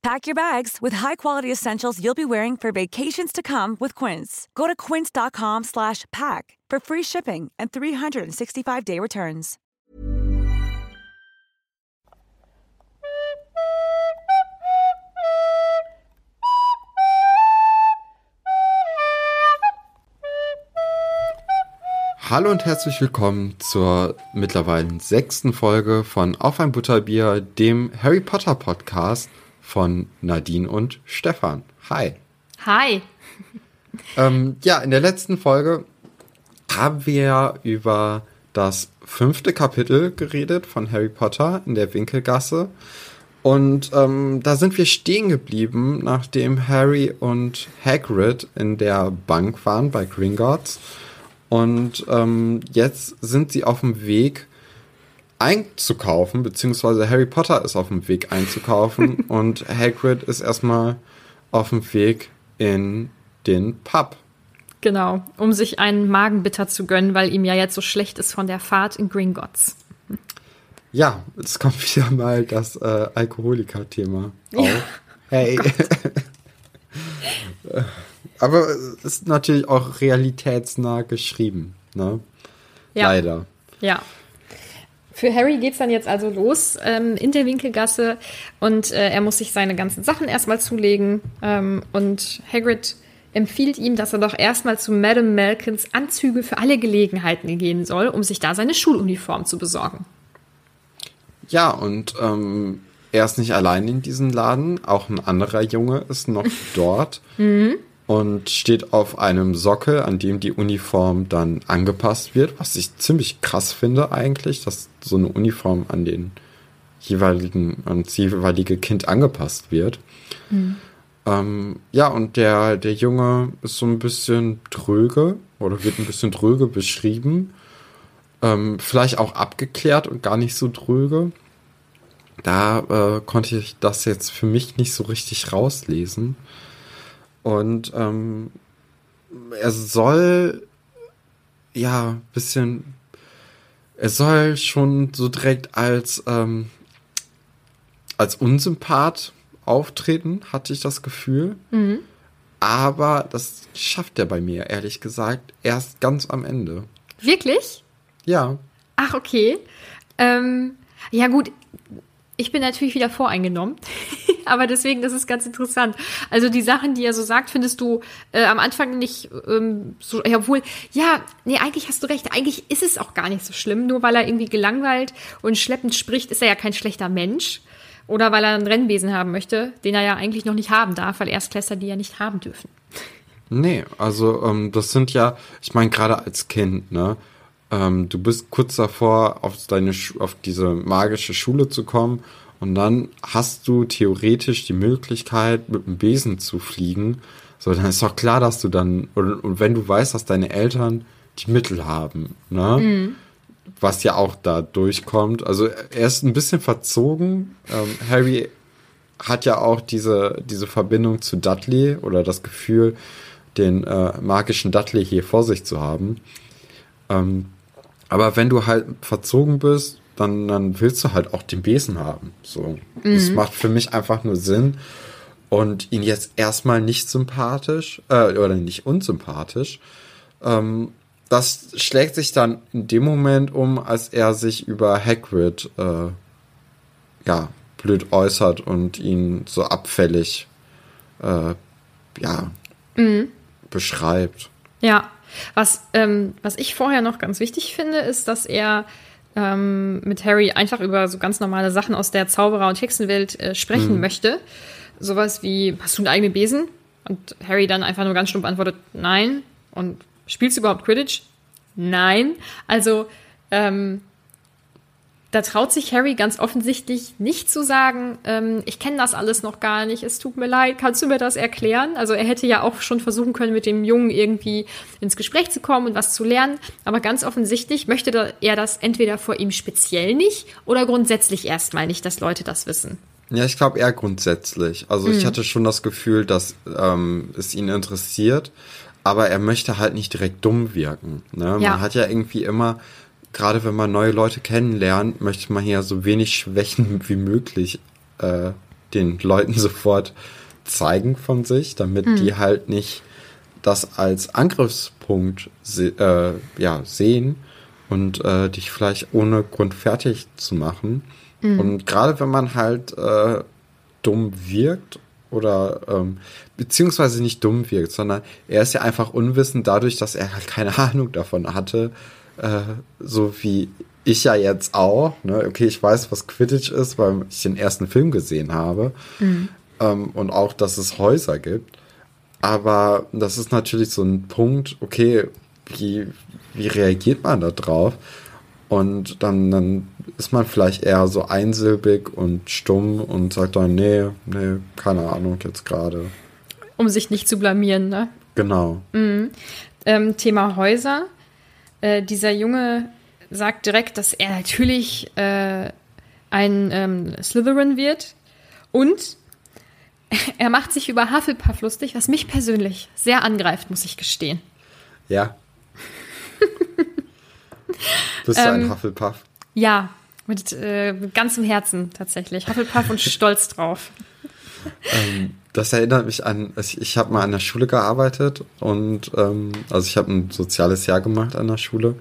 Pack your bags with high-quality essentials you'll be wearing for vacations to come with Quince. Go to quince.com/pack for free shipping and 365-day returns. Hallo und herzlich willkommen zur mittlerweile 6. Folge von Auf ein Butterbier, dem Harry Potter Podcast von Nadine und Stefan. Hi. Hi. In der letzten Folge haben wir über das 5. Kapitel geredet von Harry Potter in der Winkelgasse. Und da sind wir stehen geblieben, nachdem Harry und Hagrid in der Bank waren bei Gringotts. Und jetzt sind sie auf dem Weg einzukaufen, beziehungsweise Harry Potter ist auf dem Weg einzukaufen und Hagrid ist erstmal auf dem Weg in den Pub. Genau, um sich einen Magenbitter zu gönnen, weil ihm ja jetzt so schlecht ist von der Fahrt in Gringotts. Ja, jetzt kommt wieder mal das Alkoholiker-Thema auf. Ja. Hey. Oh. Aber es ist natürlich auch realitätsnah geschrieben, ne? Ja. Leider. Ja. Für Harry geht's dann jetzt also los in der Winkelgasse und er muss sich seine ganzen Sachen erstmal zulegen und Hagrid empfiehlt ihm, dass er doch erstmal zu Madame Malkins Anzüge für alle Gelegenheiten gehen soll, um sich da seine Schuluniform zu besorgen. Ja, und er ist nicht allein in diesem Laden, auch ein anderer Junge ist noch dort und steht auf einem Sockel, an dem die Uniform dann angepasst wird, was ich ziemlich krass finde eigentlich, dass so eine Uniform an den jeweiligen, ans jeweilige Kind angepasst wird. Mhm. Und der Junge ist so ein bisschen tröge oder wird ein bisschen tröge beschrieben, vielleicht auch abgeklärt und gar nicht so tröge. Da konnte ich das jetzt für mich nicht so richtig rauslesen. Und er soll schon so direkt als Unsympath auftreten, hatte ich das Gefühl. Mhm. Aber das schafft er bei mir, ehrlich gesagt, erst ganz am Ende. Wirklich? Ja. Ach, okay. Ja, gut. Ich bin natürlich wieder voreingenommen, aber deswegen, das ist ganz interessant. Also die Sachen, die er so sagt, findest du am Anfang nicht so, obwohl, ja, nee, eigentlich hast du recht, eigentlich ist es auch gar nicht so schlimm, nur weil er irgendwie gelangweilt und schleppend spricht, ist er ja kein schlechter Mensch oder weil er einen Rennbesen haben möchte, den er ja eigentlich noch nicht haben darf, weil Erstklässler die ja nicht haben dürfen. Nee, also das sind ja, ich meine gerade als Kind, ne? Du bist kurz davor, auf diese magische Schule zu kommen und dann hast du theoretisch die Möglichkeit, mit dem Besen zu fliegen. So, dann ist doch klar, dass du dann, und wenn du weißt, dass deine Eltern die Mittel haben, ne? Mhm. Was ja auch da durchkommt. Also er ist ein bisschen verzogen. Harry hat ja auch diese Verbindung zu Dudley oder das Gefühl, den magischen Dudley hier vor sich zu haben. Aber wenn du halt verzogen bist, dann willst du halt auch den Besen haben. So. Mhm. Das macht für mich einfach nur Sinn. Und ihn jetzt erstmal nicht sympathisch, oder nicht unsympathisch, das schlägt sich dann in dem Moment um, als er sich über Hagrid blöd äußert und ihn so abfällig beschreibt. Ja, was ich vorher noch ganz wichtig finde, ist, dass er mit Harry einfach über so ganz normale Sachen aus der Zauberer- und Hexenwelt sprechen möchte. Sowas wie, hast du einen eigenen Besen? Und Harry dann einfach nur ganz stumpf antwortet, nein. Und spielst du überhaupt Quidditch? Nein. Also, da traut sich Harry ganz offensichtlich nicht zu sagen, ich kenne das alles noch gar nicht, es tut mir leid, kannst du mir das erklären? Also er hätte ja auch schon versuchen können, mit dem Jungen irgendwie ins Gespräch zu kommen und was zu lernen, aber ganz offensichtlich möchte er das entweder vor ihm speziell nicht oder grundsätzlich erstmal nicht, dass Leute das wissen. Ja, ich glaube eher grundsätzlich. Also ich hatte schon das Gefühl, dass es ihn interessiert, aber er möchte halt nicht direkt dumm wirken. Ne? Ja. Man hat ja irgendwie immer... Gerade wenn man neue Leute kennenlernt, möchte man hier so wenig Schwächen wie möglich den Leuten sofort zeigen von sich, damit die halt nicht das als Angriffspunkt sehen und dich vielleicht ohne Grund fertig zu machen. Mhm. Und gerade wenn man halt dumm wirkt oder beziehungsweise nicht dumm wirkt, sondern er ist ja einfach unwissend dadurch, dass er halt keine Ahnung davon hatte, so wie ich ja jetzt auch, ne? Okay, ich weiß, was Quidditch ist, weil ich den ersten Film gesehen habe und auch, dass es Häuser gibt, aber das ist natürlich so ein Punkt, okay, wie reagiert man da drauf? Und dann ist man vielleicht eher so einsilbig und stumm und sagt dann, nee, keine Ahnung jetzt gerade. Um sich nicht zu blamieren, ne? Genau. Mhm. Thema Häuser. Dieser Junge sagt direkt, dass er natürlich ein Slytherin wird. Und er macht sich über Hufflepuff lustig, was mich persönlich sehr angreift, muss ich gestehen. Ja. Bist du ein Hufflepuff? Ja, mit ganzem Herzen tatsächlich. Hufflepuff und stolz drauf. Das erinnert mich an, ich habe mal an der Schule gearbeitet und ich habe ein soziales Jahr gemacht an der Schule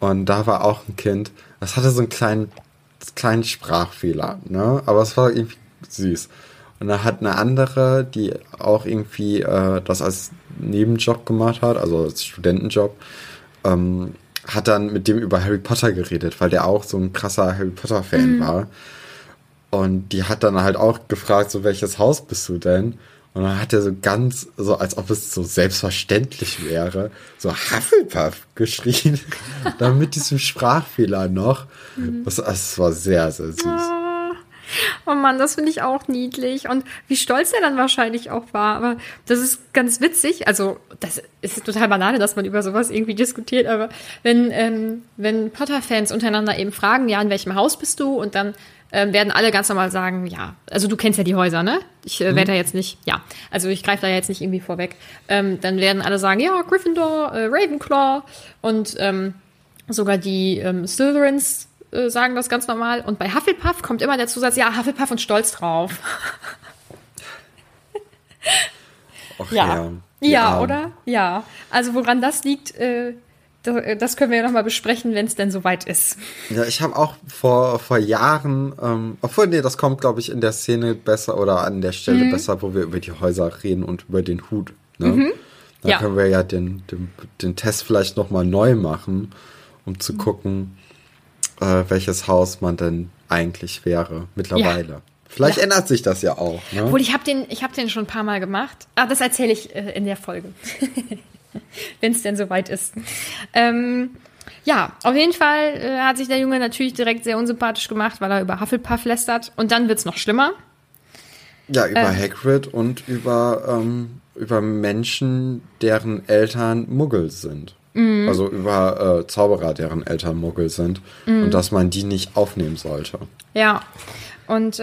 und da war auch ein Kind, das hatte so einen kleinen Sprachfehler, ne? Aber es war irgendwie süß. Und da hat eine andere, die auch irgendwie das als Nebenjob gemacht hat, also als Studentenjob, hat dann mit dem über Harry Potter geredet, weil der auch so ein krasser Harry Potter-Fan war. Und die hat dann halt auch gefragt, so, welches Haus bist du denn? Und dann hat er so ganz, so als ob es so selbstverständlich wäre, so Hufflepuff geschrien. Dann mit diesem Sprachfehler noch. Das war sehr, sehr süß. Oh Mann, das finde ich auch niedlich. Und wie stolz er dann wahrscheinlich auch war. Aber das ist ganz witzig. Also, das ist total Banane, dass man über sowas irgendwie diskutiert. Aber wenn Potter-Fans untereinander eben fragen, ja, in welchem Haus bist du? Und dann werden alle ganz normal sagen, ja, also du kennst ja die Häuser, ne? Ich werde da jetzt nicht, ja, also ich greife da jetzt nicht irgendwie vorweg. Dann werden alle sagen, ja, Gryffindor, Ravenclaw und sogar die Slytherins sagen das ganz normal. Und bei Hufflepuff kommt immer der Zusatz, ja, Hufflepuff und stolz drauf. Ach ja. Ja, oder? Ja. Also woran das liegt, das können wir ja nochmal besprechen, wenn es denn soweit ist. Ja, ich habe auch vor Jahren, das kommt, glaube ich, in der Szene besser oder an der Stelle besser, wo wir über die Häuser reden und über den Hut. Ne? Da können wir ja den Test vielleicht nochmal neu machen, um zu gucken, welches Haus man denn eigentlich wäre mittlerweile. Ja. Vielleicht ändert sich das ja auch. Ne? Obwohl, ich hab den schon ein paar Mal gemacht. Aber das erzähle ich in der Folge. Wenn es denn soweit ist. Auf jeden Fall hat sich der Junge natürlich direkt sehr unsympathisch gemacht, weil er über Hufflepuff lästert. Und dann wird es noch schlimmer. Ja, über Hagrid und über Menschen, deren Eltern Muggel sind. Mhm. Also über Zauberer, deren Eltern Muggel sind. Mhm. Und dass man die nicht aufnehmen sollte. Ja, und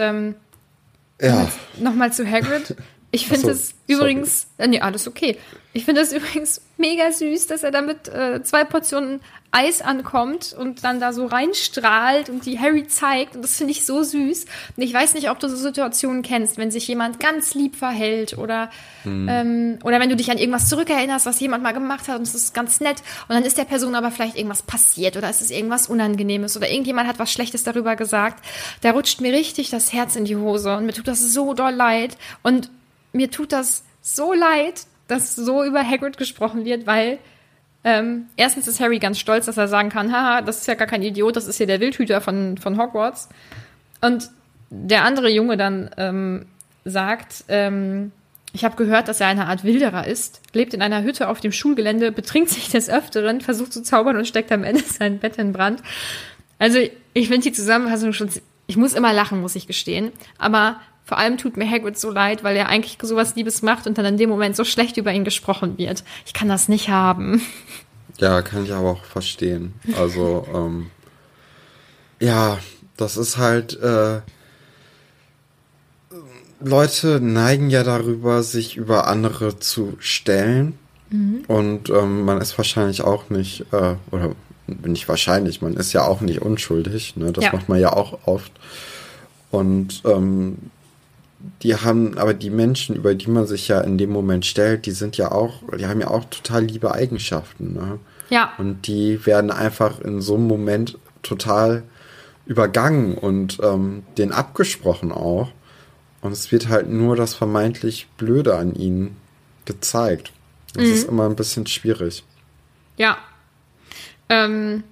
nochmal zu Hagrid. Ich finde es übrigens, nee, alles okay. Ich finde es übrigens mega süß, dass er damit 2 Portionen Eis ankommt und dann da so reinstrahlt und die Harry zeigt. Und das finde ich so süß. Und ich weiß nicht, ob du so Situationen kennst, wenn sich jemand ganz lieb verhält oder wenn du dich an irgendwas zurückerinnerst, was jemand mal gemacht hat und es ist ganz nett. Und dann ist der Person aber vielleicht irgendwas passiert oder es ist irgendwas Unangenehmes oder irgendjemand hat was Schlechtes darüber gesagt. Da rutscht mir richtig das Herz in die Hose und mir tut das so doll leid. Und mir tut das so leid, dass so über Hagrid gesprochen wird, weil erstens ist Harry ganz stolz, dass er sagen kann, haha, das ist ja gar kein Idiot, das ist hier der Wildhüter von Hogwarts. Und der andere Junge dann sagt, ich habe gehört, dass er eine Art Wilderer ist, lebt in einer Hütte auf dem Schulgelände, betrinkt sich des Öfteren, versucht zu zaubern und steckt am Ende sein Bett in Brand. Also ich finde die Zusammenfassung schon, ich muss immer lachen, muss ich gestehen, aber vor allem tut mir Hagrid so leid, weil er eigentlich sowas Liebes macht und dann in dem Moment so schlecht über ihn gesprochen wird. Ich kann das nicht haben. Ja, kann ich aber auch verstehen. Also, ja, das ist halt, Leute neigen ja darüber, sich über andere zu stellen. Mhm. Und man ist wahrscheinlich auch nicht, oder nicht wahrscheinlich, man ist ja auch nicht unschuldig. Ne? Das macht man ja auch oft. Und die haben, aber die Menschen, über die man sich ja in dem Moment stellt, die haben ja auch total liebe Eigenschaften, ne? Ja. Und die werden einfach in so einem Moment total übergangen und denen abgesprochen auch. Und es wird halt nur das vermeintlich Blöde an ihnen gezeigt. Das ist immer ein bisschen schwierig. Ja. Ja, und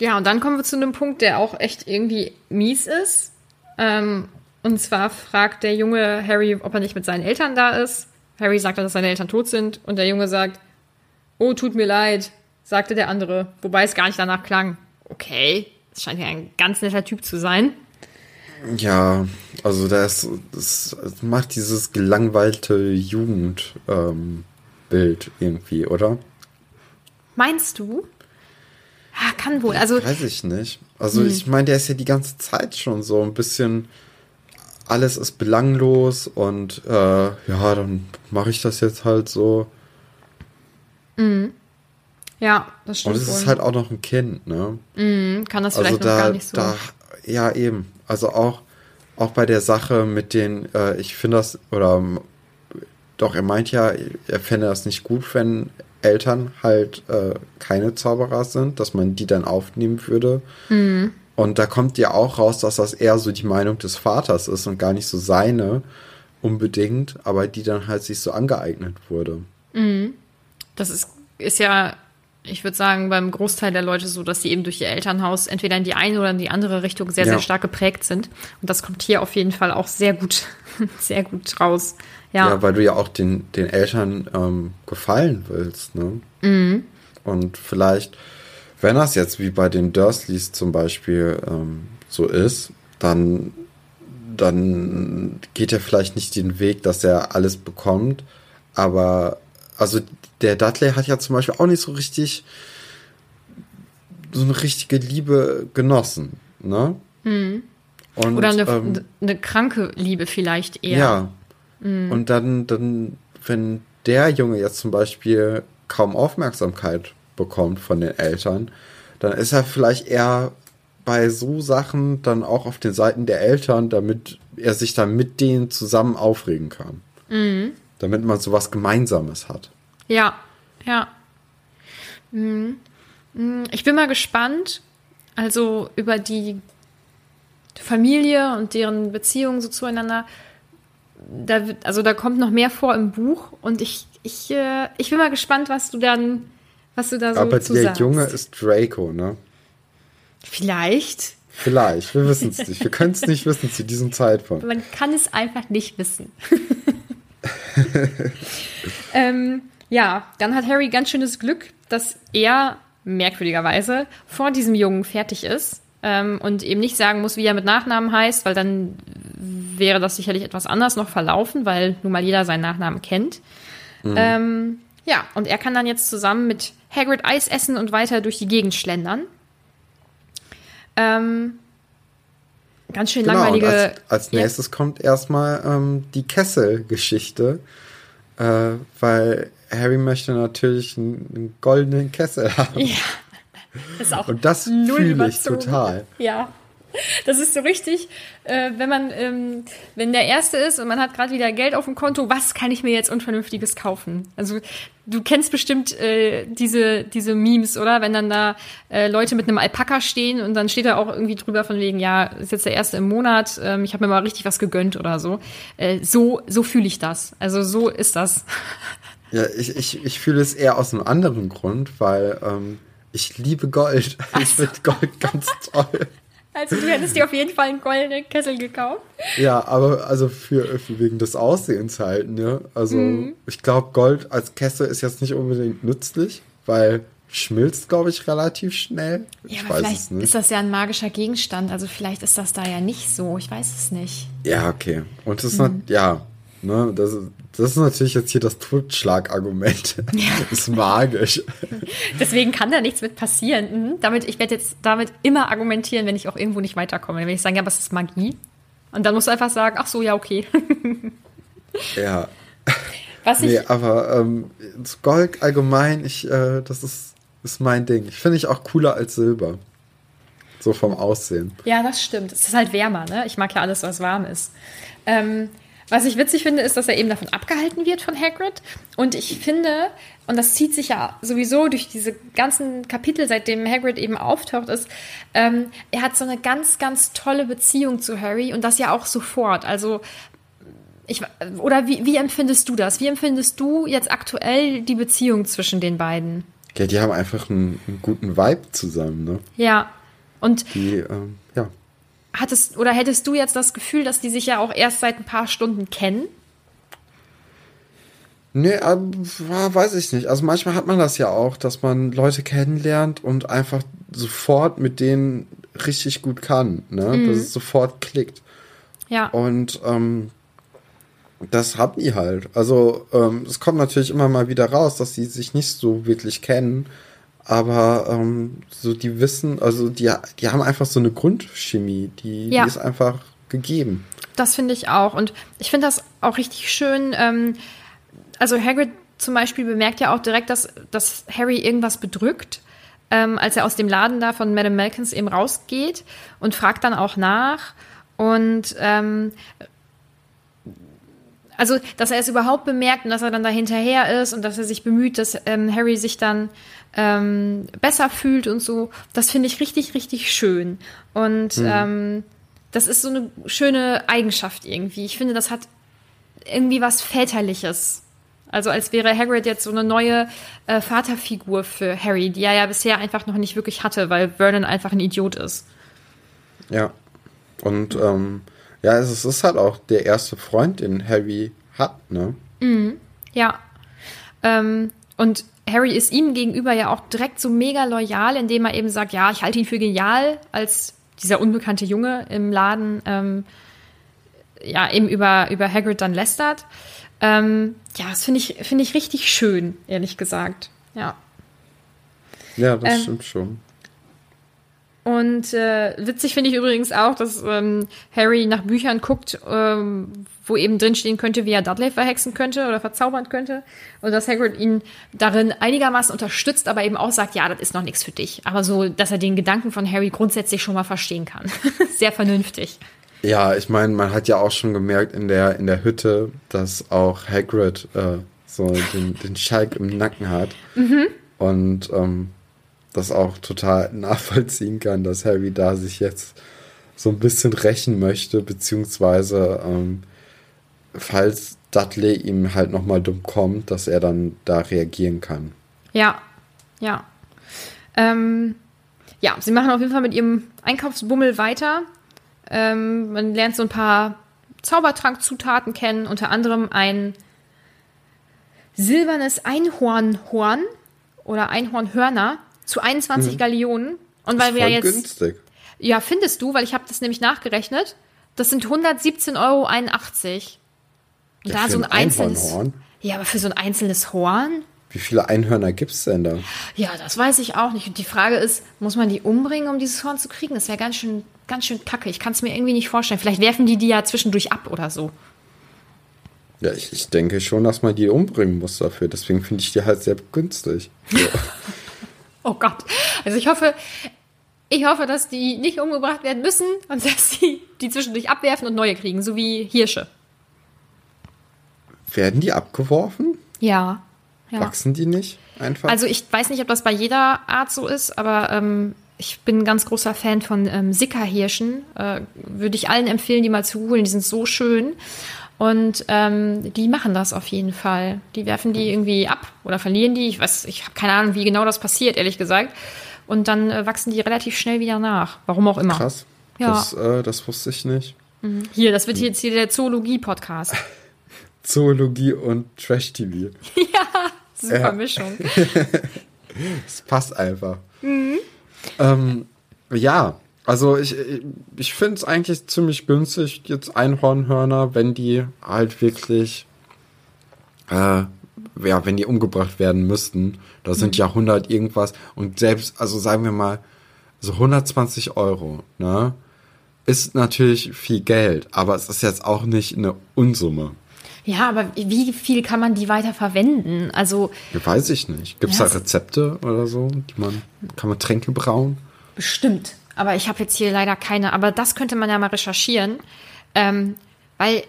dann kommen wir zu einem Punkt, der auch echt irgendwie mies ist. Und zwar fragt der Junge Harry, ob er nicht mit seinen Eltern da ist. Harry sagt dann, dass seine Eltern tot sind. Und der Junge sagt, oh, tut mir leid, sagte der andere. Wobei es gar nicht danach klang. Okay, das scheint ja ein ganz netter Typ zu sein. Ja, also das macht dieses gelangweilte Jugendbild irgendwie, oder? Meinst du? Ah, kann wohl. Also, weiß ich nicht. Also ich meine, der ist ja die ganze Zeit schon so ein bisschen... Alles ist belanglos und ja, dann mache ich das jetzt halt so. Mhm. Ja, das stimmt. Und es ist halt auch noch ein Kind, ne? Mhm, kann das vielleicht noch gar nicht so. Ja, eben. Also auch bei der Sache mit den, ich finde das, oder doch, er meint ja, er fände das nicht gut, wenn Eltern halt keine Zauberer sind, dass man die dann aufnehmen würde. Mhm. Und da kommt ja auch raus, dass das eher so die Meinung des Vaters ist und gar nicht so seine unbedingt, aber die dann halt sich so angeeignet wurde. Mhm. Das ist ja, ich würde sagen, beim Großteil der Leute so, dass sie eben durch ihr Elternhaus entweder in die eine oder in die andere Richtung sehr, sehr stark geprägt sind. Und das kommt hier auf jeden Fall auch sehr gut raus. Ja, weil du ja auch den Eltern gefallen willst, ne? Mhm. Und vielleicht... Wenn das jetzt wie bei den Dursleys zum Beispiel so ist, dann geht er vielleicht nicht den Weg, dass er alles bekommt. Aber also der Dudley hat ja zum Beispiel auch nicht so richtig so eine richtige Liebe genossen, ne? Mhm. Und, oder eine kranke Liebe vielleicht eher. Ja. Mhm. Und dann, wenn der Junge jetzt zum Beispiel kaum Aufmerksamkeit bekommt von den Eltern, dann ist er vielleicht eher bei so Sachen dann auch auf den Seiten der Eltern, damit er sich dann mit denen zusammen aufregen kann. Mhm. Damit man sowas Gemeinsames hat. Ja, ja. Mhm. Ich bin mal gespannt, also über die Familie und deren Beziehungen so zueinander. Da kommt noch mehr vor im Buch und ich bin mal gespannt, was du da so aber zu der sagst. Junge ist Draco, ne? Vielleicht, wir wissen es nicht. Wir können es nicht wissen zu diesem Zeitpunkt. Man kann es einfach nicht wissen. Ja, dann hat Harry ganz schönes Glück, dass er merkwürdigerweise vor diesem Jungen fertig ist und eben nicht sagen muss, wie er mit Nachnamen heißt, weil dann wäre das sicherlich etwas anders noch verlaufen, weil nun mal jeder seinen Nachnamen kennt. Mhm. Ja, und er kann dann jetzt zusammen mit Hagrid Eis essen und weiter durch die Gegend schlendern. Ganz schön langweilige... Genau, als nächstes kommt erstmal die Kessel-Geschichte, weil Harry möchte natürlich einen goldenen Kessel haben. Ja, ist auch und das fühle ich total. Ja, das ist so richtig, wenn der Erste ist und man hat gerade wieder Geld auf dem Konto, was kann ich mir jetzt Unvernünftiges kaufen? Also du kennst bestimmt diese Memes, oder? Wenn dann da Leute mit einem Alpaka stehen und dann steht da auch irgendwie drüber von wegen, ja, ist jetzt der Erste im Monat, ich habe mir mal richtig was gegönnt oder so. So fühle ich das. Also so ist das. Ja, ich fühle es eher aus einem anderen Grund, weil ich liebe Gold. Also. Ich finde Gold ganz toll. Also du hättest dir auf jeden Fall einen goldenen Kessel gekauft. Ja, aber also für wegen des Aussehens halt, ne? Also ich glaube, Gold als Kessel ist jetzt nicht unbedingt nützlich, weil schmilzt, glaube ich, relativ schnell. Ja, aber vielleicht ist das ja ein magischer Gegenstand, also vielleicht ist das da ja nicht so, ich weiß es nicht. Ja, okay. Und das hat, ja, ne, das ist natürlich jetzt hier das Totschlagargument. Ja. Das ist magisch. Deswegen kann da nichts mit passieren. Ich werde jetzt damit immer argumentieren, wenn ich auch irgendwo nicht weiterkomme. Dann werde ich sagen, ja, was ist Magie? Und dann musst du einfach sagen, ach so, ja, okay. Ja. Gold allgemein, das ist mein Ding. Ich finde ich auch cooler als Silber. So vom Aussehen. Ja, das stimmt. Es ist halt wärmer, ne? Ich mag ja alles, was warm ist. Was ich witzig finde, ist, dass er eben davon abgehalten wird von Hagrid. Und ich finde, und das zieht sich ja sowieso durch diese ganzen Kapitel, seitdem Hagrid eben auftaucht, ist, er hat so eine ganz, ganz tolle Beziehung zu Harry und das ja auch sofort. Also, wie empfindest du das? Wie empfindest du jetzt aktuell die Beziehung zwischen den beiden? Ja, die haben einfach einen guten Vibe zusammen, ne? Ja. Und hättest du jetzt das Gefühl, dass die sich ja auch erst seit ein paar Stunden kennen? Nee, weiß ich nicht. Also manchmal hat man das ja auch, dass man Leute kennenlernt und einfach sofort mit denen richtig gut kann, ne? Dass es sofort klickt. Ja. Und das haben die halt. Also es kommt natürlich immer mal wieder raus, dass die sich nicht so wirklich kennen. Aber so die wissen, also die haben einfach so eine Grundchemie, die ist einfach gegeben. Das finde ich auch. Und ich finde das auch richtig schön. Also Hagrid zum Beispiel bemerkt ja auch direkt, dass Harry irgendwas bedrückt, als er aus dem Laden da von Madame Malkins eben rausgeht und fragt dann auch nach. Und also, dass er es überhaupt bemerkt und dass er dann da hinterher ist und dass er sich bemüht, dass Harry sich dann besser fühlt und so. Das finde ich richtig, richtig schön. Und das ist so eine schöne Eigenschaft irgendwie. Ich finde, das hat irgendwie was Väterliches. Also als wäre Hagrid jetzt so eine neue Vaterfigur für Harry, die er ja bisher einfach noch nicht wirklich hatte, weil Vernon einfach ein Idiot ist. Ja, und ja, es ist halt auch der erste Freund, den Harry hat, ne? Mhm, ja. Und Harry ist ihm gegenüber ja auch direkt so mega loyal, indem er eben sagt, ja, ich halte ihn für genial, als dieser unbekannte Junge im Laden eben über Hagrid dann lästert. Ja, das finde ich richtig schön, ehrlich gesagt. Ja, ja, das stimmt schon. Und witzig finde ich übrigens auch, dass Harry nach Büchern guckt, wo eben drinstehen könnte, wie er Dudley verhexen könnte oder verzaubern könnte. Und dass Hagrid ihn darin einigermaßen unterstützt, aber eben auch sagt, ja, das ist noch nichts für dich. Aber so, dass er den Gedanken von Harry grundsätzlich schon mal verstehen kann. Sehr vernünftig. Ja, ich meine, man hat ja auch schon gemerkt in der Hütte, dass auch Hagrid so den Schalk im Nacken hat. Mhm. Und das auch total nachvollziehen kann, dass Harry da sich jetzt so ein bisschen rächen möchte, beziehungsweise falls Dudley ihm halt nochmal dumm kommt, dass er dann da reagieren kann. Ja, ja. Ja, sie machen auf jeden Fall mit ihrem Einkaufsbummel weiter. Man lernt so ein paar Zaubertrankzutaten kennen, unter anderem ein silbernes Einhornhorn oder Einhornhörner, zu 21 Gallionen. Und weil wir ja jetzt. Günstig. Ja, findest du, weil ich habe das nämlich nachgerechnet. Das sind 117,81 €. Und ja, da so ein einzelnes. Ja, aber für so ein einzelnes Horn. Wie viele Einhörner gibt es denn da? Ja, das weiß ich auch nicht. Und die Frage ist, muss man die umbringen, um dieses Horn zu kriegen? Das wäre ganz schön ganz schön kacke. Ich kann es mir irgendwie nicht vorstellen. Vielleicht werfen die ja zwischendurch ab oder so. Ja, ich denke schon, dass man die umbringen muss dafür. Deswegen finde ich die halt sehr günstig. Ja. Oh Gott. Also ich hoffe, dass die nicht umgebracht werden müssen und dass sie die zwischendurch abwerfen und neue kriegen, so wie Hirsche. Werden die abgeworfen? Ja. Ja. Wachsen die nicht einfach? Also ich weiß nicht, ob das bei jeder Art so ist, aber ich bin ein ganz großer Fan von Sickerhirschen. Würde ich allen empfehlen, die mal zu holen. Die sind so schön. Und die machen das auf jeden Fall. Die werfen die irgendwie ab oder verlieren die. Ich habe keine Ahnung, wie genau das passiert, ehrlich gesagt. Und dann wachsen die relativ schnell wieder nach. Warum auch immer. Krass. Ja. Das wusste ich nicht. Mhm. Hier, das wird jetzt hier der Zoologie-Podcast. Zoologie und Trash-TV. Ja, super Mischung. Es passt einfach. Mhm. Ja, also ich finde es eigentlich ziemlich günstig, jetzt Einhornhörner, wenn die halt wirklich, wenn die umgebracht werden müssten. Da sind ja 100 irgendwas und selbst, also sagen wir mal, so 120 Euro, ne, ist natürlich viel Geld, aber es ist jetzt auch nicht eine Unsumme. Ja, aber wie viel kann man die weiter verwenden? Also weiß ich nicht. Gibt es da Rezepte oder so? Kann man Tränke brauen? Bestimmt. Aber ich habe jetzt hier leider keine. Aber das könnte man ja mal recherchieren. Weil,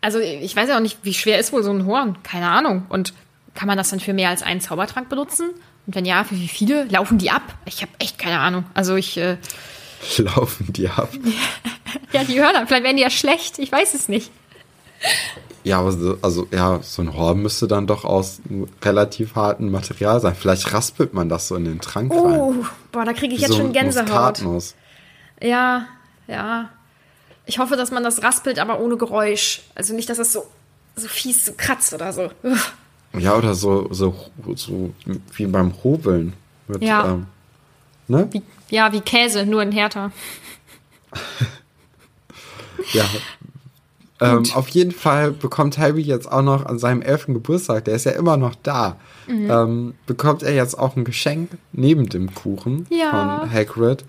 also ich weiß ja auch nicht, wie schwer ist wohl so ein Horn? Keine Ahnung. Und kann man das dann für mehr als einen Zaubertrank benutzen? Und wenn ja, für wie viele? Laufen die ab? Ich habe echt keine Ahnung. Also laufen die ab? Ja, die Hörner. Vielleicht werden die ja schlecht. Ich weiß es nicht. Ja, also ja, so ein Horn müsste dann doch aus relativ hartem Material sein. Vielleicht raspelt man das so in den Trank rein. Oh, boah, da kriege ich jetzt schon Gänsehaut. Muskatnuss. Ja, ja. Ich hoffe, dass man das raspelt, aber ohne Geräusch. Also nicht, dass das so fies so kratzt oder so. Uff. Ja, oder so wie beim Hobeln. Mit, ja. Ne? Wie Käse, nur in härter. Ja. Auf jeden Fall bekommt Harry jetzt auch noch an seinem 11. Geburtstag, der ist ja immer noch da, bekommt er jetzt auch ein Geschenk neben dem Kuchen von Hagrid.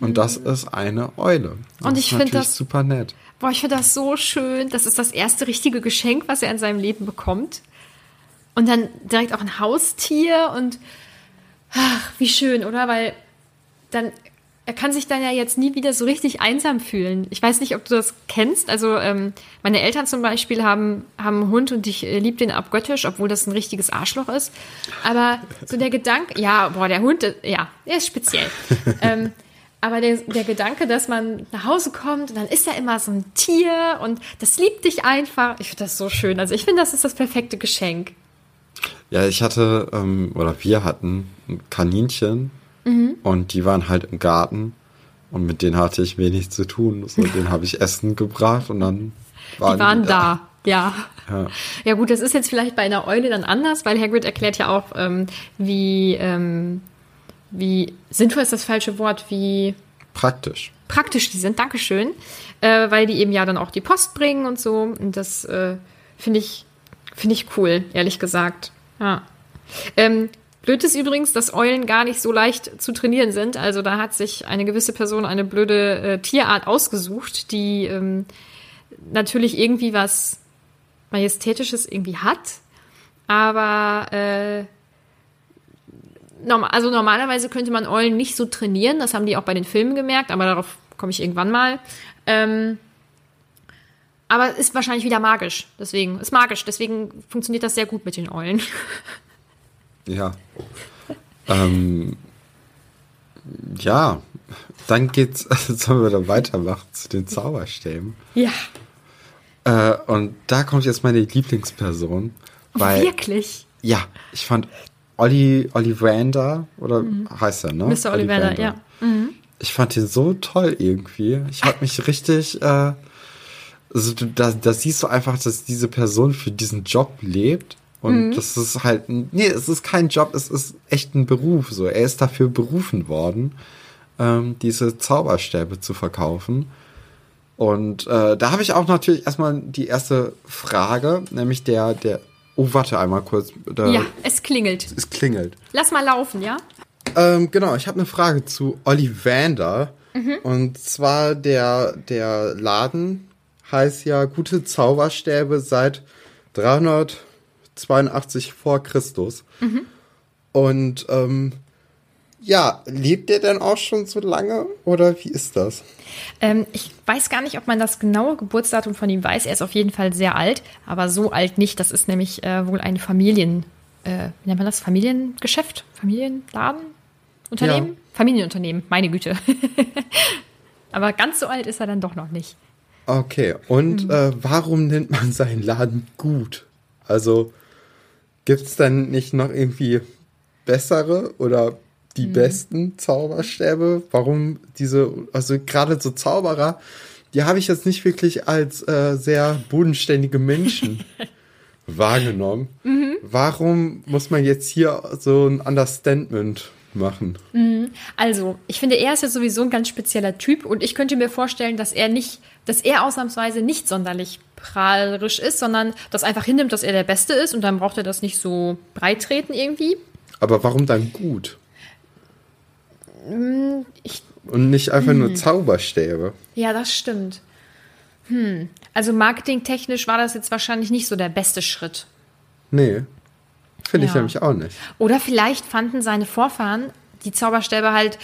Und das ist eine Eule. Das und ich finde das super nett. Boah, ich finde das so schön. Das ist das erste richtige Geschenk, was er in seinem Leben bekommt. Und dann direkt auch ein Haustier und ach, wie schön, oder? Weil dann... Er kann sich dann ja jetzt nie wieder so richtig einsam fühlen. Ich weiß nicht, ob du das kennst. Also meine Eltern zum Beispiel haben einen Hund und ich liebe den abgöttisch, obwohl das ein richtiges Arschloch ist. Aber so der Gedanke, ja, boah, der Hund, ja, der ist speziell. Aber der Gedanke, dass man nach Hause kommt und dann ist ja immer so ein Tier und das liebt dich einfach. Ich finde das so schön. Also ich finde, das ist das perfekte Geschenk. Ja, wir hatten ein Kaninchen. Mhm. Und die waren halt im Garten und mit denen hatte ich wenig zu tun. So, denen habe ich Essen gebracht und dann waren die da. Ja gut, das ist jetzt vielleicht bei einer Eule dann anders, weil Hagrid erklärt ja auch, wie sinnvoll ist das falsche Wort, wie... Praktisch die sind, dankeschön. Weil die eben ja dann auch die Post bringen und so. Und das finde ich cool, ehrlich gesagt. Ja. Blöd ist übrigens, dass Eulen gar nicht so leicht zu trainieren sind. Also da hat sich eine gewisse Person eine blöde Tierart ausgesucht, die natürlich irgendwie was Majestätisches irgendwie hat. Aber normalerweise könnte man Eulen nicht so trainieren. Das haben die auch bei den Filmen gemerkt, aber darauf komme ich irgendwann mal. Aber ist wahrscheinlich wieder magisch. Deswegen funktioniert das sehr gut mit den Eulen. Ja. Ja, dann geht's, sollen wir dann weitermachen zu den Zauberstäben. Ja. Und da kommt jetzt meine Lieblingsperson. Weil, wirklich? Ja, ich fand Ollivander, oder heißt er, ne? Mr. Ollivander, ja. Mhm. Ich fand den so toll irgendwie. Ich habe mich richtig, also da siehst du einfach, dass diese Person für diesen Job lebt. Und das ist halt, es ist kein Job, es ist echt ein Beruf. So, er ist dafür berufen worden, diese Zauberstäbe zu verkaufen. Und da habe ich auch natürlich erstmal die erste Frage, nämlich oh, warte einmal kurz. Es klingelt. Lass mal laufen, ja? Genau, ich habe eine Frage zu Ollivander. Mhm. Und zwar der Laden heißt ja Gute Zauberstäbe seit 382 vor Christus. Mhm. Und ja, lebt der denn auch schon so lange oder wie ist das? Ich weiß gar nicht, ob man das genaue Geburtsdatum von ihm weiß. Er ist auf jeden Fall sehr alt, aber so alt nicht. Das ist nämlich wohl ein wie nennt man das? Familiengeschäft? Familienladen? Unternehmen? Ja. Familienunternehmen, meine Güte. Aber ganz so alt ist er dann doch noch nicht. Okay, und warum nennt man seinen Laden gut? Also gibt es dann nicht noch irgendwie bessere oder die besten Zauberstäbe? Warum also gerade so Zauberer, die habe ich jetzt nicht wirklich als sehr bodenständige Menschen wahrgenommen. Mhm. Warum muss man jetzt hier so ein Understatement machen? Also, ich finde, er ist ja sowieso ein ganz spezieller Typ und ich könnte mir vorstellen, dass er ausnahmsweise nicht sonderlich prahlerisch ist, sondern das einfach hinnimmt, dass er der Beste ist und dann braucht er das nicht so breit treten irgendwie. Aber warum dann gut? Und nicht einfach nur Zauberstäbe. Ja, das stimmt. Also marketingtechnisch war das jetzt wahrscheinlich nicht so der beste Schritt. Nee, finde ich nämlich auch nicht. Oder vielleicht fanden seine Vorfahren die Zauberstäbe halt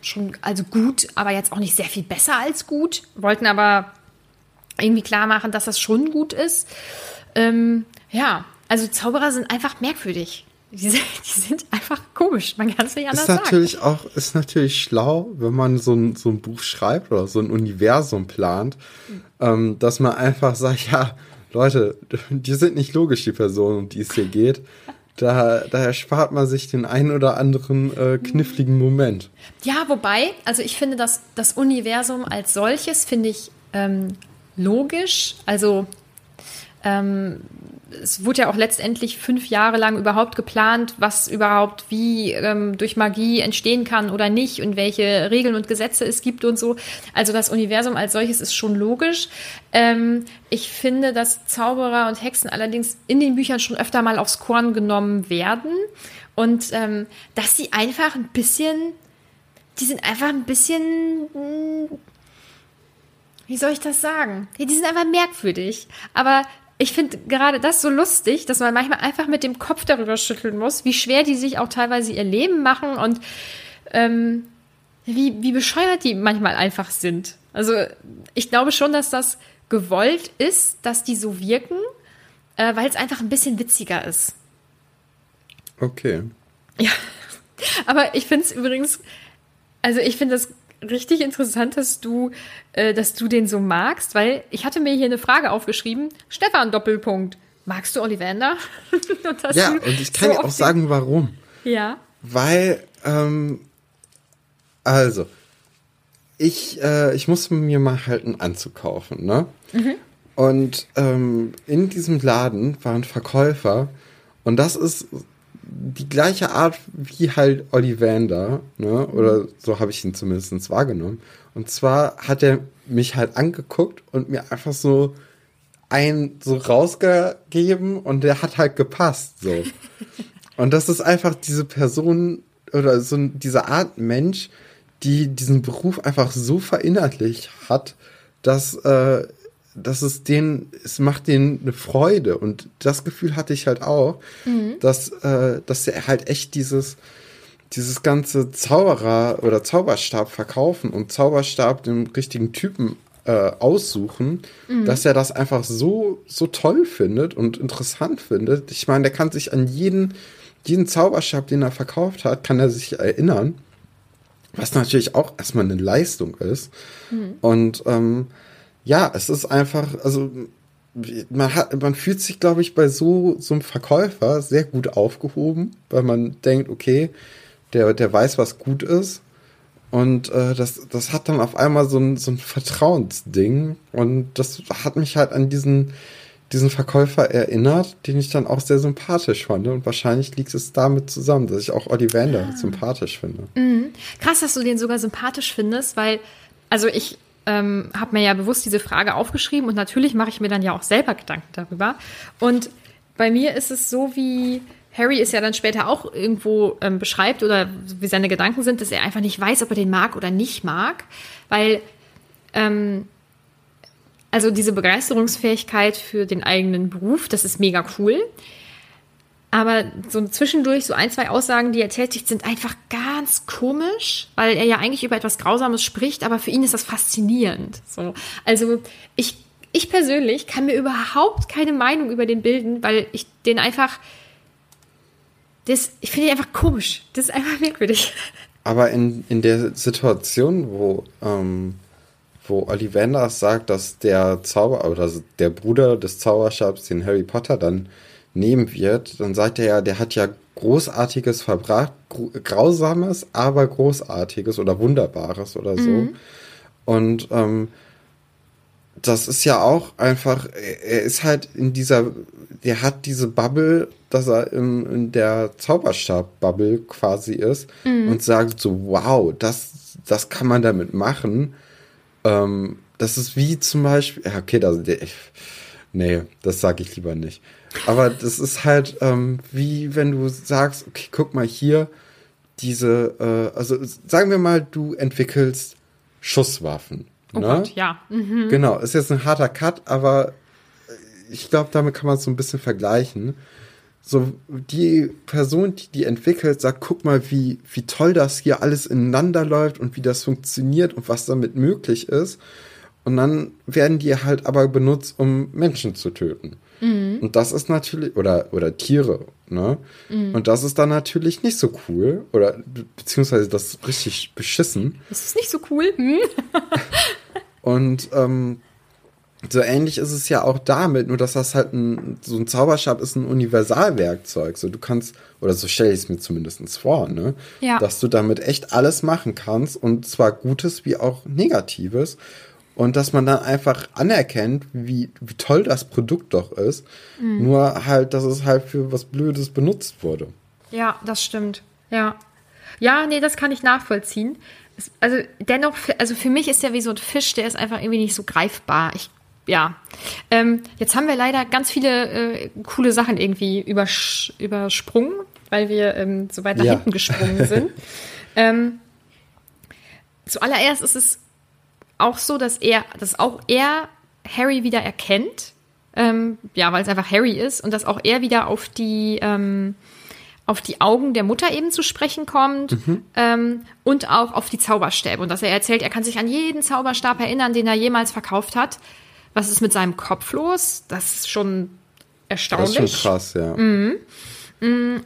schon, also gut, aber jetzt auch nicht sehr viel besser als gut, wollten aber irgendwie klar machen, dass das schon gut ist. Ja, also Zauberer sind einfach merkwürdig. Die sind einfach komisch, man kann es nicht anders sagen. Ist natürlich schlau, wenn man so ein Buch schreibt oder so ein Universum plant, dass man einfach sagt, ja, Leute, die sind nicht logisch, die Personen, um die es hier geht. Da erspart man sich den einen oder anderen kniffligen Moment. Ja, wobei, also ich finde, dass das Universum als solches, finde ich, logisch, also es wurde ja auch letztendlich 5 Jahre lang überhaupt geplant, was überhaupt wie durch Magie entstehen kann oder nicht und welche Regeln und Gesetze es gibt und so. Also das Universum als solches ist schon logisch. Ich finde, dass Zauberer und Hexen allerdings in den Büchern schon öfter mal aufs Korn genommen werden und dass sie einfach ein bisschen, die sind einfach ein bisschen... Wie soll ich das sagen? Ja, die sind einfach merkwürdig. Aber ich finde gerade das so lustig, dass man manchmal einfach mit dem Kopf darüber schütteln muss, wie schwer die sich auch teilweise ihr Leben machen und wie bescheuert die manchmal einfach sind. Also ich glaube schon, dass das gewollt ist, dass die so wirken, weil es einfach ein bisschen witziger ist. Okay. Ja, aber ich finde es übrigens, also ich finde das richtig interessant, dass du den so magst, weil ich hatte mir hier eine Frage aufgeschrieben. Stefan, Doppelpunkt. Magst du Ollivander? Und ich kann dir auch sagen, warum. Ja. Weil, also, ich musste mir mal halt einen Anzug kaufen, ne? Mhm. Und in diesem Laden waren Verkäufer und das ist die gleiche Art wie halt Ollivander, ne? Oder so habe ich ihn zumindest wahrgenommen. Und zwar hat er mich halt angeguckt und mir einfach so so rausgegeben und der hat halt gepasst, so. Und das ist einfach diese Person oder so diese Art Mensch, die diesen Beruf einfach so verinnerlicht hat, dass es macht denen eine Freude. Und das Gefühl hatte ich halt auch, dass er halt echt dieses ganze Zauberer oder Zauberstab verkaufen und Zauberstab dem richtigen Typen aussuchen, dass er das einfach so toll findet und interessant findet. Ich meine, der kann sich an jeden Zauberstab, den er verkauft hat, kann er sich erinnern. Was natürlich auch erstmal eine Leistung ist. Und, ja, es ist einfach, also man fühlt sich, glaube ich, bei so einem Verkäufer sehr gut aufgehoben, weil man denkt, okay, der weiß, was gut ist. Und das hat dann auf einmal so ein Vertrauensding. Und das hat mich halt an diesen Verkäufer erinnert, den ich dann auch sehr sympathisch fand. Und wahrscheinlich liegt es damit zusammen, dass ich auch Ollivander sympathisch finde. Mhm. Krass, dass du den sogar sympathisch findest, weil, also ich habe mir ja bewusst diese Frage aufgeschrieben und natürlich mache ich mir dann ja auch selber Gedanken darüber. Und bei mir ist es so wie Harry ist ja dann später auch irgendwo beschreibt oder wie seine Gedanken sind, dass er einfach nicht weiß, ob er den mag oder nicht mag, weil also diese Begeisterungsfähigkeit für den eigenen Beruf, das ist mega cool, aber so zwischendurch so ein, zwei Aussagen, die er tätigt, sind einfach ganz komisch, weil er ja eigentlich über etwas Grausames spricht, aber für ihn ist das faszinierend. So. Also ich persönlich kann mir überhaupt keine Meinung über den bilden, weil ich den einfach... Ich finde ihn einfach komisch. Das ist einfach merkwürdig. Aber in der Situation, wo Ollivander sagt, dass der Zauber oder der Bruder des Zauberstabs, den Harry Potter dann nehmen wird, dann sagt er ja, der hat ja Großartiges verbracht, Grausames, aber Großartiges oder Wunderbares oder so. Mhm. Und das ist ja auch einfach, er ist halt in dieser, der hat diese Bubble, dass er in der Zauberstab-Bubble quasi ist und sagt so, wow, das kann man damit machen. Das ist wie zum Beispiel, das sage ich lieber nicht. Aber das ist halt wie wenn du sagst, okay, guck mal hier, also sagen wir mal, du entwickelst Schusswaffen. Oh Gott, ja. Mhm. Genau, ist jetzt ein harter Cut, aber ich glaube, damit kann man es so ein bisschen vergleichen. So, die Person, die die entwickelt, sagt, guck mal, wie toll das hier alles ineinander läuft und wie das funktioniert und was damit möglich ist. Und dann werden die halt aber benutzt, um Menschen zu töten. Mhm. Und das ist natürlich, oder Tiere, ne? Mhm. Und das ist dann natürlich nicht so cool, oder beziehungsweise das ist richtig beschissen. Das ist nicht so cool. Hm? Und so ähnlich ist es ja auch damit, nur dass das halt so ein Zauberstab ist ein Universalwerkzeug. So, du kannst, oder so stelle ich es mir zumindest vor, ne? Ja. Dass du damit echt alles machen kannst, und zwar Gutes wie auch Negatives. Und dass man dann einfach anerkennt, wie toll das Produkt doch ist, nur halt, dass es halt für was Blödes benutzt wurde. Ja, das stimmt. Ja. Ja, nee, das kann ich nachvollziehen. Also dennoch, also für mich ist der wie so ein Fisch, der ist einfach irgendwie nicht so greifbar. Jetzt haben wir leider ganz viele coole Sachen irgendwie übersprungen, weil wir so weit nach hinten gesprungen sind. Zuallererst ist es auch so, dass auch er Harry wieder erkennt, weil es einfach Harry ist, und dass auch er wieder auf die Augen der Mutter eben zu sprechen kommt, und auch auf die Zauberstäbe, und dass er erzählt, er kann sich an jeden Zauberstab erinnern, den er jemals verkauft hat. Was ist mit seinem Kopf los? Das ist schon erstaunlich. Das ist schon krass, ja. Mhm.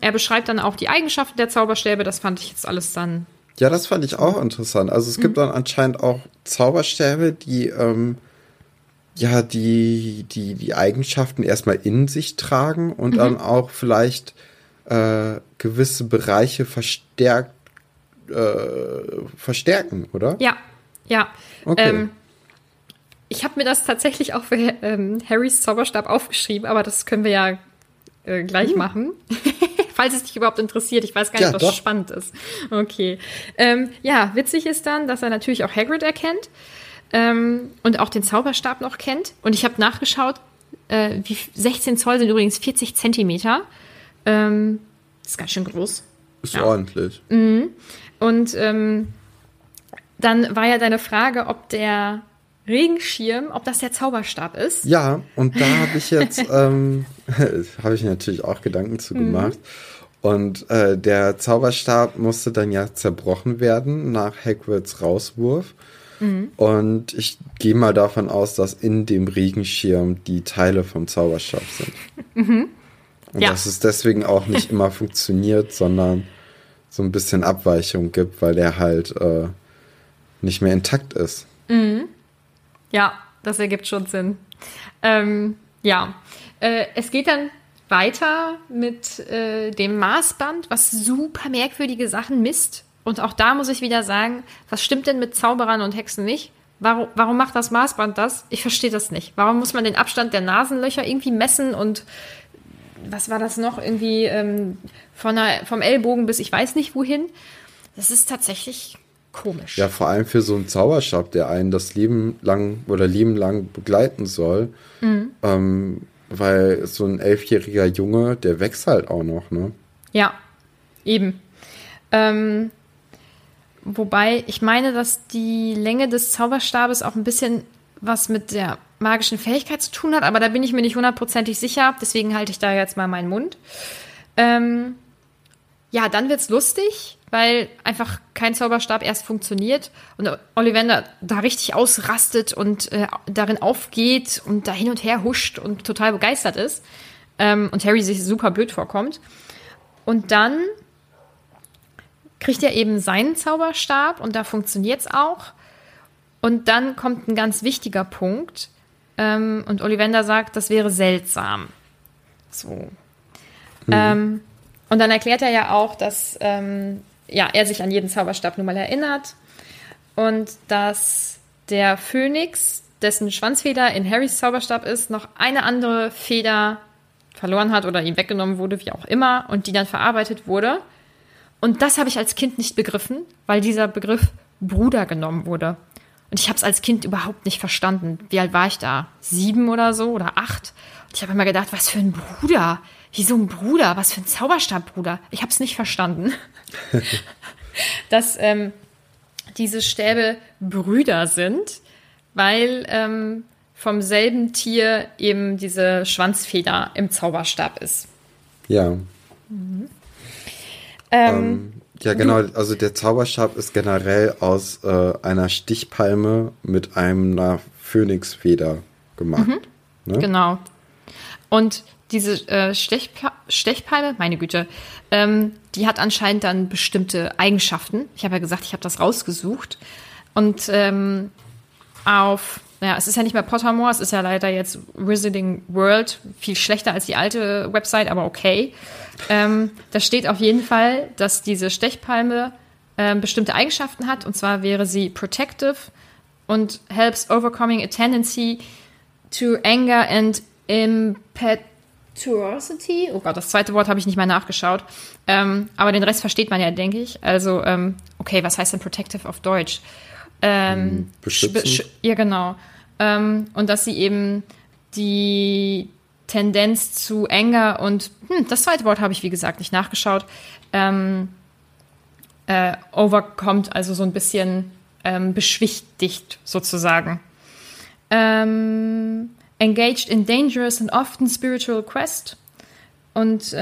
Er beschreibt dann auch die Eigenschaften der Zauberstäbe, das fand ich jetzt alles dann... Ja, das fand ich auch interessant. Also es gibt dann anscheinend auch Zauberstäbe, die die Eigenschaften erstmal in sich tragen und dann auch vielleicht gewisse Bereiche verstärken, oder? Ja. Okay. Ich habe mir das tatsächlich auch für Harrys Zauberstab aufgeschrieben, aber das können wir ja gleich machen. Falls es dich überhaupt interessiert. Ich weiß gar nicht, was doch spannend ist. Okay. Witzig ist dann, dass er natürlich auch Hagrid erkennt und auch den Zauberstab noch kennt. Und ich habe nachgeschaut, 16 Zoll sind übrigens 40 Zentimeter. Ist ganz schön groß. Ist ordentlich. Mhm. Und dann war ja deine Frage, ob der Regenschirm, ob das der Zauberstab ist. Ja, und da habe ich jetzt, habe ich natürlich auch Gedanken zu gemacht. Und der Zauberstab musste dann ja zerbrochen werden nach Hagrids Rauswurf. Und ich gehe mal davon aus, dass in dem Regenschirm die Teile vom Zauberstab sind. Und dass es deswegen auch nicht immer funktioniert, sondern so ein bisschen Abweichung gibt, weil der halt nicht mehr intakt ist. Mhm. Ja, das ergibt schon Sinn. Es geht dann weiter mit dem Maßband, was super merkwürdige Sachen misst. Und auch da muss ich wieder sagen, was stimmt denn mit Zauberern und Hexen nicht? Warum macht das Maßband das? Ich verstehe das nicht. Warum muss man den Abstand der Nasenlöcher irgendwie messen? Und was war das noch? Irgendwie vom Ellbogen bis ich weiß nicht wohin. Das ist tatsächlich... komisch. Ja, vor allem für so einen Zauberstab, der einen das Leben lang begleiten soll, Weil so ein 11-jähriger Junge, der wächst halt auch noch, ne? Ja, eben. Wobei, ich meine, dass die Länge des Zauberstabes auch ein bisschen was mit der magischen Fähigkeit zu tun hat, aber da bin ich mir nicht 100% sicher, deswegen halte ich da jetzt mal meinen Mund. Ja, dann wird's lustig, weil einfach kein Zauberstab erst funktioniert und Ollivander da richtig ausrastet und darin aufgeht und da hin und her huscht und total begeistert ist und Harry sich super blöd vorkommt. Und dann kriegt er eben seinen Zauberstab und da funktioniert's auch. Und dann kommt ein ganz wichtiger Punkt und Ollivander sagt, das wäre seltsam. So. Und dann erklärt er ja auch, dass ja, er sich an jeden Zauberstab nun mal erinnert und dass der Phönix, dessen Schwanzfeder in Harrys Zauberstab ist, noch eine andere Feder verloren hat oder ihm weggenommen wurde, wie auch immer, und die dann verarbeitet wurde. Und das habe ich als Kind nicht begriffen, weil dieser Begriff Bruder genommen wurde. Und ich habe es als Kind überhaupt nicht verstanden. Wie alt war ich da? 7 oder so oder 8? Und ich habe immer gedacht, was für ein Bruder? Wieso ein Bruder? Was für ein Zauberstabbruder? Ich habe es nicht verstanden. Dass diese Stäbe Brüder sind, weil vom selben Tier eben diese Schwanzfeder im Zauberstab ist. Ja. Mhm. Ja, genau. Also der Zauberstab ist generell aus einer Stichpalme mit einer Phönixfeder gemacht. Mhm. Ne? Genau. Und diese Stechpalme, meine Güte, die hat anscheinend dann bestimmte Eigenschaften. Ich habe ja gesagt, ich habe das rausgesucht. Und es ist ja nicht mehr Pottermore, es ist ja leider jetzt Wizarding World, viel schlechter als die alte Website, aber okay. Da steht auf jeden Fall, dass diese Stechpalme bestimmte Eigenschaften hat. Und zwar wäre sie protective und helps overcoming a tendency to anger and impetuosity. Oh Gott, das zweite Wort habe ich nicht mal nachgeschaut. Aber den Rest versteht man ja, denke ich. Also, okay, was heißt denn protective auf Deutsch? Beschützend. Ja, genau. Und dass sie eben die Tendenz zu Anger und das zweite Wort habe ich, wie gesagt, nicht nachgeschaut, overkommt, also so ein bisschen beschwichtigt sozusagen. Engaged in dangerous and often spiritual quest. Und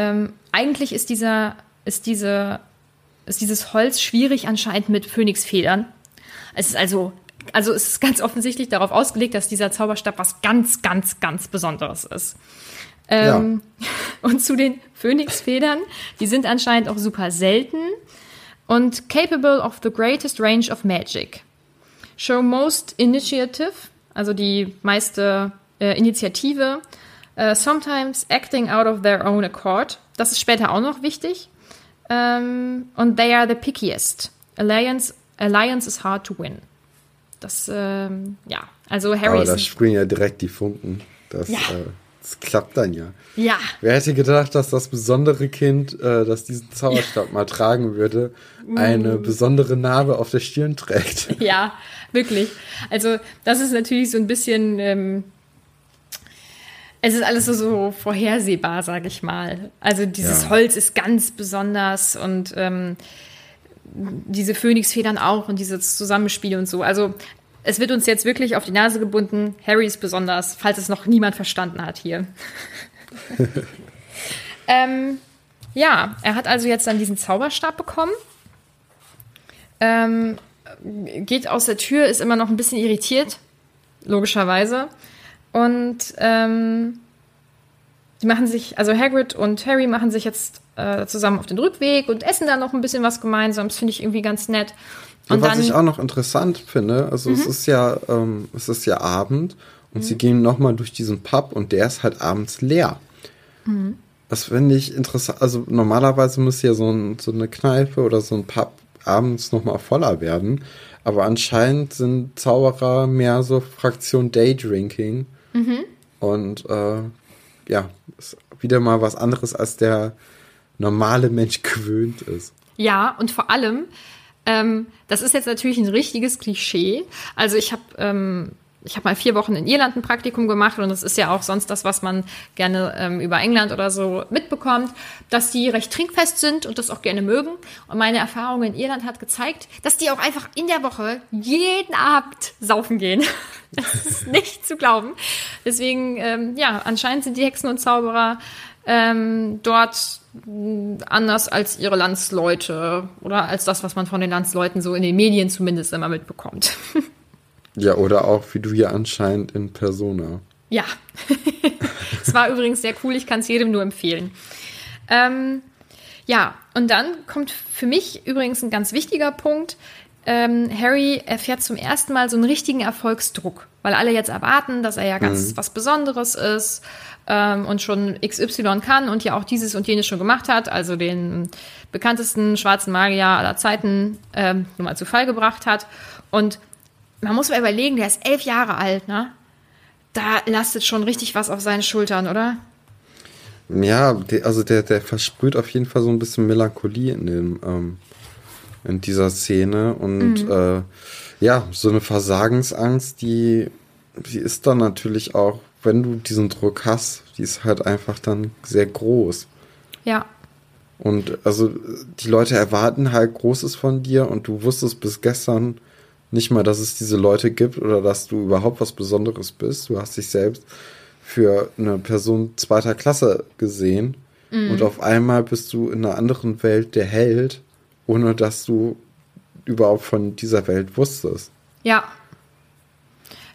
eigentlich ist dieses Holz schwierig anscheinend mit Phönixfedern. Es ist also es ist ganz offensichtlich darauf ausgelegt, dass dieser Zauberstab was ganz, ganz, ganz Besonderes ist. Und zu den Phönixfedern, die sind anscheinend auch super selten und capable of the greatest range of magic. Show most initiative, also die meiste Initiative, sometimes acting out of their own accord. Das ist später auch noch wichtig. Und they are the pickiest. Alliance is hard to win. Das, ja, also Harry ist... Aber da springen ja direkt die Funken. Das klappt dann ja. Ja. Wer hätte gedacht, dass das besondere Kind, das diesen Zauberstab mal tragen würde, eine besondere Narbe auf der Stirn trägt. Ja, wirklich. Also das ist natürlich so ein bisschen... es ist alles so vorhersehbar, sage ich mal. Also dieses Holz ist ganz besonders und diese Phönixfedern auch und dieses Zusammenspiel und so. Also es wird uns jetzt wirklich auf die Nase gebunden. Harry ist besonders, falls es noch niemand verstanden hat hier. Ja, er hat also jetzt dann diesen Zauberstab bekommen. Geht aus der Tür, ist immer noch ein bisschen irritiert, logischerweise. Und die machen sich, also Hagrid und Harry machen sich jetzt zusammen auf den Rückweg und essen dann noch ein bisschen was gemeinsam. Das finde ich irgendwie ganz nett. Und ja, was ich auch noch interessant finde, also es ist ja Abend und sie gehen nochmal durch diesen Pub und der ist halt abends leer. Mhm. Das finde ich interessant. Also normalerweise müsste ja so eine Kneipe oder so ein Pub abends nochmal voller werden. Aber anscheinend sind Zauberer mehr so Fraktion Daydrinking. Mhm. Und ja, ist wieder mal was anderes, als der normale Mensch gewöhnt ist. Ja, und vor allem, das ist jetzt natürlich ein richtiges Klischee. Also ich habe ich habe mal 4 Wochen in Irland ein Praktikum gemacht und das ist ja auch sonst das, was man gerne über England oder so mitbekommt, dass die recht trinkfest sind und das auch gerne mögen. Und meine Erfahrung in Irland hat gezeigt, dass die auch einfach in der Woche jeden Abend saufen gehen. Das ist nicht zu glauben. Deswegen, anscheinend sind die Hexen und Zauberer dort anders als ihre Landsleute oder als das, was man von den Landsleuten so in den Medien zumindest immer mitbekommt. Ja, oder auch wie du hier anscheinend in Persona. Ja, es war übrigens sehr cool, ich kann es jedem nur empfehlen. Und dann kommt für mich übrigens ein ganz wichtiger Punkt. Harry erfährt zum ersten Mal so einen richtigen Erfolgsdruck, weil alle jetzt erwarten, dass er ja ganz was Besonderes ist und schon XY kann und ja auch dieses und jenes schon gemacht hat, also den bekanntesten schwarzen Magier aller Zeiten nun mal zu Fall gebracht hat. Und man muss mal überlegen, der ist 11 Jahre alt, ne? Da lastet schon richtig was auf seinen Schultern, oder? Ja, der versprüht auf jeden Fall so ein bisschen Melancholie in dieser Szene und so eine Versagensangst, die ist dann natürlich auch, wenn du diesen Druck hast, die ist halt einfach dann sehr groß. Ja. Und also die Leute erwarten halt Großes von dir und du wusstest bis gestern nicht mal, dass es diese Leute gibt oder dass du überhaupt was Besonderes bist. Du hast dich selbst für eine Person 2. Klasse gesehen und auf einmal bist du in einer anderen Welt der Held, ohne dass du überhaupt von dieser Welt wusstest. Ja.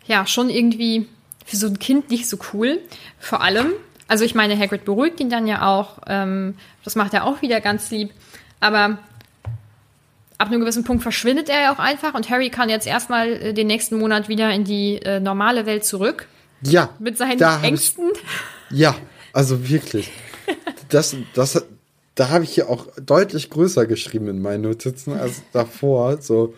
Ja, schon irgendwie für so ein Kind nicht so cool. Vor allem, also ich meine, Hagrid beruhigt ihn dann ja auch. Das macht er auch wieder ganz lieb. Aber ab einem gewissen Punkt verschwindet er ja auch einfach und Harry kann jetzt erstmal den nächsten Monat wieder in die normale Welt zurück. Ja. Mit seinen Ängsten. Ja, also wirklich. Da habe ich hier auch deutlich größer geschrieben in meinen Notizen als davor. So,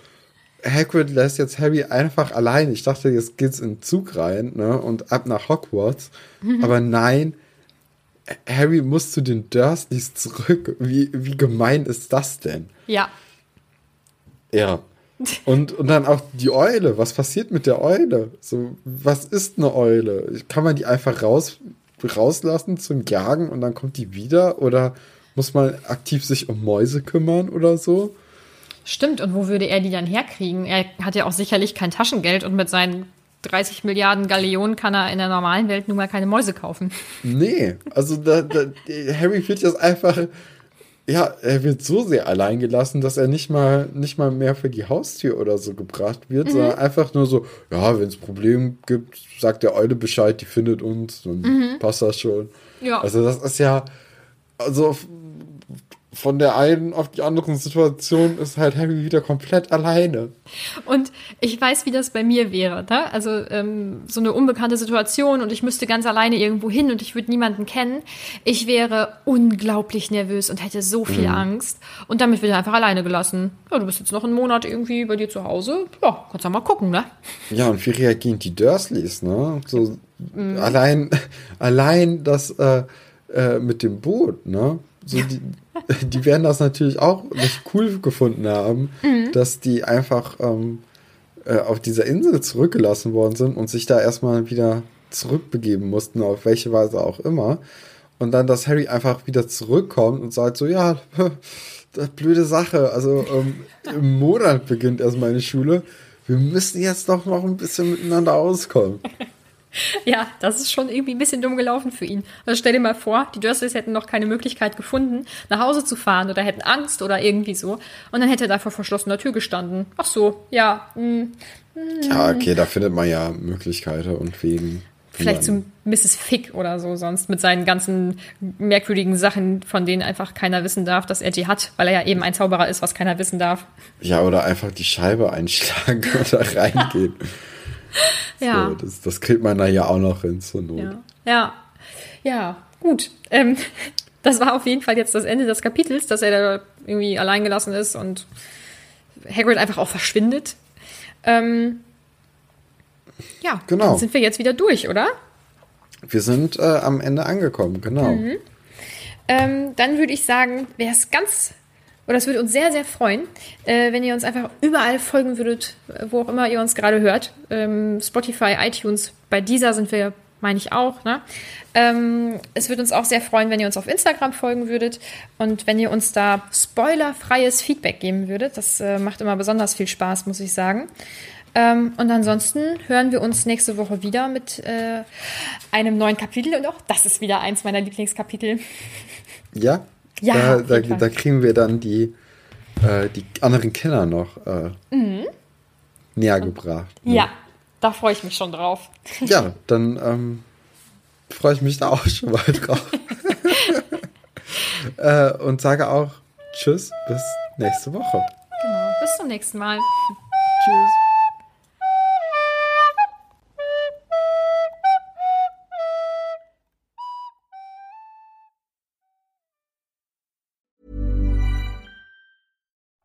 Hagrid lässt jetzt Harry einfach allein. Ich dachte, jetzt geht's in den Zug rein, ne, und ab nach Hogwarts. Aber nein, Harry muss zu den Dursleys zurück. Wie gemein ist das denn? Ja. Ja. Und dann auch die Eule. Was passiert mit der Eule? So, was ist eine Eule? Kann man die einfach rauslassen zum Jagen und dann kommt die wieder? Oder muss man aktiv sich um Mäuse kümmern oder so? Stimmt, und wo würde er die dann herkriegen? Er hat ja auch sicherlich kein Taschengeld und mit seinen 30 Milliarden Galeonen kann er in der normalen Welt nun mal keine Mäuse kaufen. Nee, also Harry wird jetzt einfach, ja, er wird so sehr allein gelassen, dass er nicht mal mehr für die Haustür oder so gebracht wird, sondern einfach nur so, ja, wenn es Probleme gibt, sagt der Eule Bescheid, die findet uns, dann passt das schon. Ja. Also das ist ja, also von der einen auf die andere Situation ist halt Harry wieder komplett alleine. Und ich weiß, wie das bei mir wäre, ne? Also so eine unbekannte Situation und ich müsste ganz alleine irgendwo hin und ich würde niemanden kennen. Ich wäre unglaublich nervös und hätte so viel Angst. Und damit wird er einfach alleine gelassen. Ja, du bist jetzt noch einen Monat irgendwie bei dir zu Hause. Ja, kannst du mal gucken, ne? Ja, und wie reagieren die Dursleys, ne? So allein das mit dem Boot, ne? So die werden das natürlich auch nicht cool gefunden haben, dass die einfach auf dieser Insel zurückgelassen worden sind und sich da erstmal wieder zurückbegeben mussten, auf welche Weise auch immer. Und dann, dass Harry einfach wieder zurückkommt und sagt so, ja, das blöde Sache, also im Monat beginnt erst meine Schule, wir müssen jetzt doch noch ein bisschen miteinander auskommen. Ja, das ist schon irgendwie ein bisschen dumm gelaufen für ihn. Also stell dir mal vor, die Dursleys hätten noch keine Möglichkeit gefunden, nach Hause zu fahren oder hätten Angst oder irgendwie so. Und dann hätte er da vor verschlossener Tür gestanden. Ach so, ja. Ja, okay, da findet man ja Möglichkeiten und Wegen. Vielleicht zu Mrs. Fig oder so sonst mit seinen ganzen merkwürdigen Sachen, von denen einfach keiner wissen darf, dass er die hat, weil er ja eben ein Zauberer ist, was keiner wissen darf. Ja, oder einfach die Scheibe einschlagen oder reingehen. So, ja. Das kriegt man da ja auch noch hin zur Not. Ja, gut. Das war auf jeden Fall jetzt das Ende des Kapitels, dass er da irgendwie allein gelassen ist und Hagrid einfach auch verschwindet. Genau. Dann sind wir jetzt wieder durch, oder? Wir sind am Ende angekommen, genau. Dann würde ich sagen, wäre es ganz Und das würde uns sehr, sehr freuen, wenn ihr uns einfach überall folgen würdet, wo auch immer ihr uns gerade hört. Spotify, iTunes, bei Deezer sind wir, meine ich auch. Ne? Es würde uns auch sehr freuen, wenn ihr uns auf Instagram folgen würdet und wenn ihr uns da spoilerfreies Feedback geben würdet. Das macht immer besonders viel Spaß, muss ich sagen. Und ansonsten hören wir uns nächste Woche wieder mit einem neuen Kapitel. Und auch das ist wieder eins meiner Lieblingskapitel. Ja, ja, da kriegen wir dann die anderen Kinder noch näher gebracht. Ne? Ja, da freue ich mich schon drauf. Ja, dann freue ich mich da auch schon mal drauf. Und sage auch tschüss, bis nächste Woche. Genau, bis zum nächsten Mal. Tschüss.